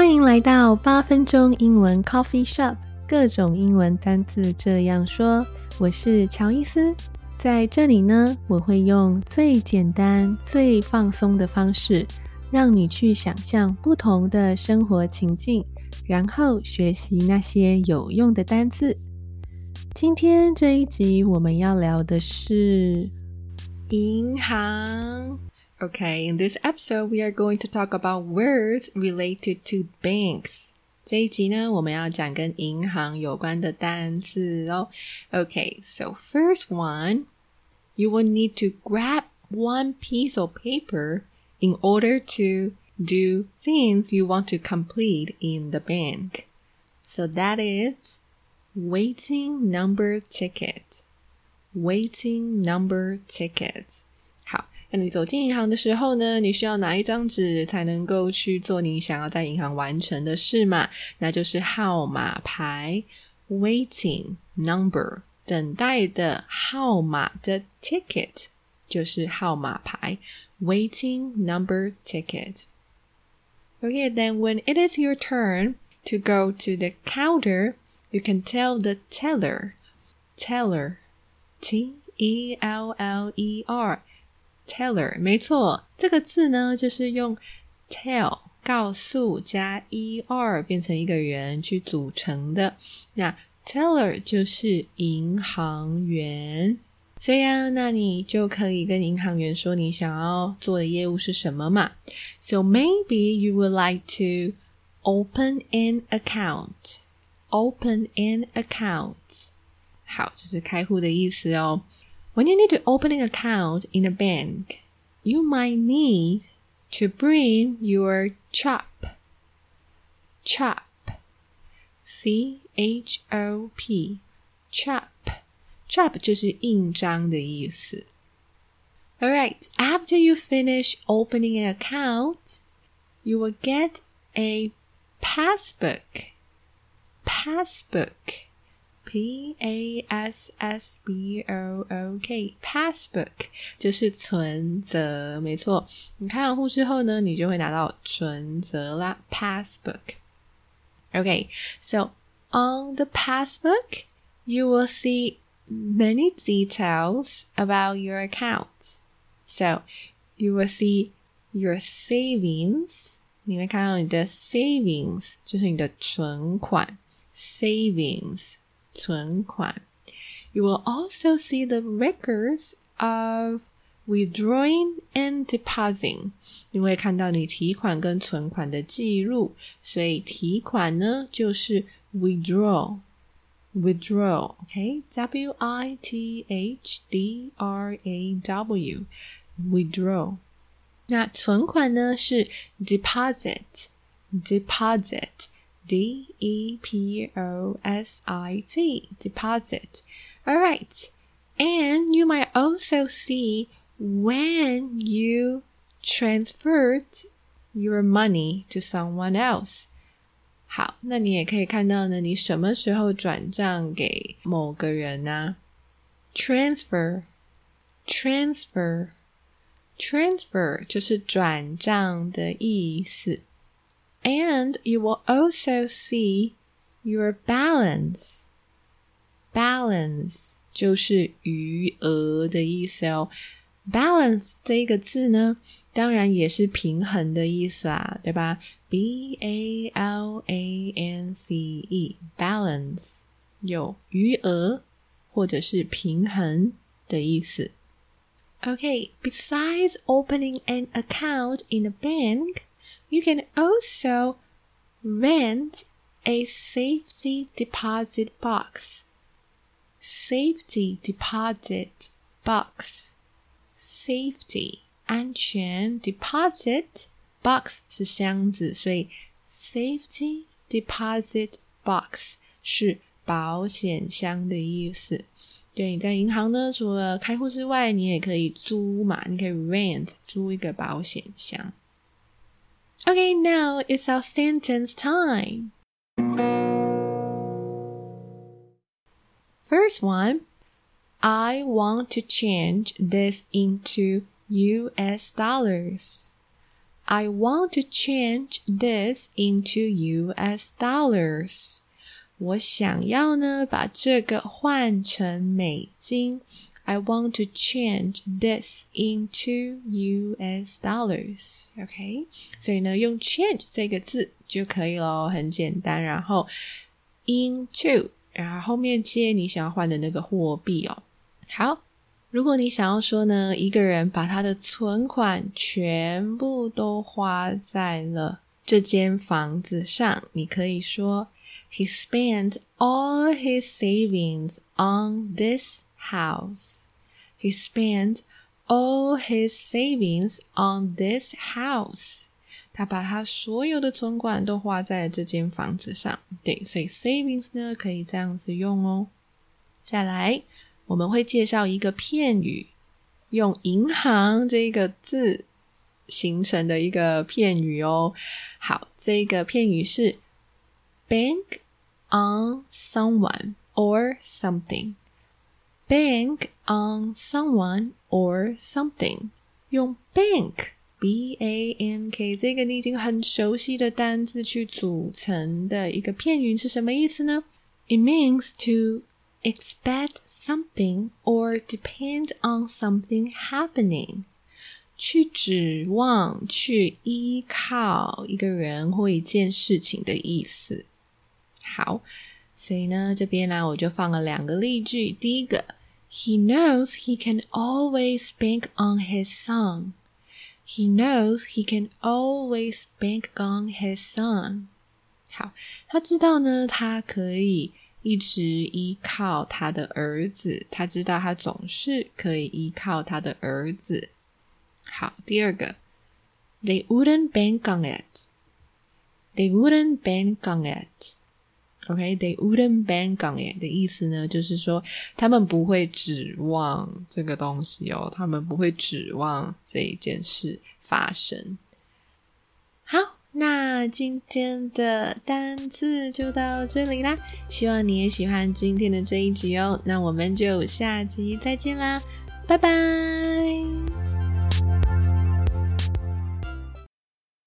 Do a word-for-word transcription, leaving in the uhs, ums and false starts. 欢迎来到八分钟英文 Coffee Shop， 各种英文单字这样说。我是乔伊斯，在这里呢，我会用最简单最放松的方式，让你去想象不同的生活情境，然后学习那些有用的单字。今天这一集我们要聊的是银行。Okay, in this episode, we are going to talk about words related to banks. 这一集呢，我们要讲跟银行有关的单字哦。Okay, so first one, you will need to grab one piece of paper in order to do things you want to complete in the bank. So that is waiting number ticket. Waiting number ticket.那你走进银行的时候呢，你需要拿一张纸才能够去做你想要在银行完成的事嘛，那就是号码牌 waiting number， 等待的号码的 ticket 就是号码牌 waiting number ticket. Okay, then when it is your turn to go to the counter, you can tell the teller. Teller, T E L L E R.Teller, 没错，这个字呢就是用 tell 告诉加 er 变成一个人去组成的。那 teller 就是银行员，所以啊，那你就可以跟银行员说你想要做的业务是什么嘛。So maybe you would like to open an account. Open an account. 好，就是开户的意思哦。When you need to open an account in a bank, you might need to bring your CHOP. CHOP. C H O P. CHOP. CHOP 就是印章的意思。Alright, after you finish opening an account, you will get a passbook. Passbook.P A S S B O O K Passbook 就是存折，没错，你开完户之后呢，你就会拿到存折啦 Passbook. Okay, so on the passbook, you will see many details about your account. So, you will see your savings. 你会看到你的 savings 就是你的存款 Savings存款 You will also see the records of withdrawing and depositing. 你会看到你提款跟存款的记录，所以提款呢就是 withdraw, withdraw, okay? W I T H D R A W, withdraw. 那存款呢是 deposit, deposit.D E P O S I T, deposit. Alright, and you might also see when you transferred your money to someone else. 好，那你也可以看到呢，你什么时候转账给某个人啊 transfer, transfer, transfer 就是转账的意思。And you will also see your balance. Balance 就是余额的意思哦。Balance 这个字呢，当然也是平衡的意思啊，对吧？ B A L A N C E, balance 有余额或者是平衡的意思。Okay, besides opening an account in a bank,You can also rent a safety deposit box. Safety deposit box. Safety, 安全 deposit box 是箱子，所以 safety deposit box 是保险箱的意思。对，你在银行呢，除了开户之外，你也可以租嘛，你可以 rent 租一个保险箱。Okay, now it's our sentence time. First one, I want to change this into U S dollars. I want to change this into U S dollars. 我想要呢把这个换成美金。I want to change this into U S dollars. OK? 所以呢用 change 这个字就可以咯，很简单。然后 into, 然后后面接你想要换的那个货币哦。好。如果你想要说呢，一个人把他的存款全部都花在了这间房子上，你可以说 He spent all his savings on this house. He spent all his savings on this house. 他把他所有的存款都花在了这间房子上。对，所以 savings 呢可以这样子用哦。再来我们会介绍一个片语，用银行这个字形成的一个片语哦。好，这个片语是 bank on someone or something. Bank on someone or something. 用 bank, B A N K, 这个你已经很熟悉的单字去组成的一个片语是什么意思呢？ It means to...expect something or depend on something happening. 去指望，去依靠一个人或一件事情的意思。好，所以呢，这边呢，我就放了两个例句。第一个 He knows he can always bank on his son. He knows he can always bank on his son. 好，他知道呢，他可以一直依靠他的儿子，他知道他总是可以依靠他的儿子。好，第二个 They wouldn't bank on it. They wouldn't bank on it. OK, they wouldn't bank on it 的意思呢就是说他们不会指望这个东西哦，他们不会指望这一件事发生。好，那今天的单字就到这里啦，希望你也喜欢今天的这一集哦，那我们就下集再见啦，拜拜。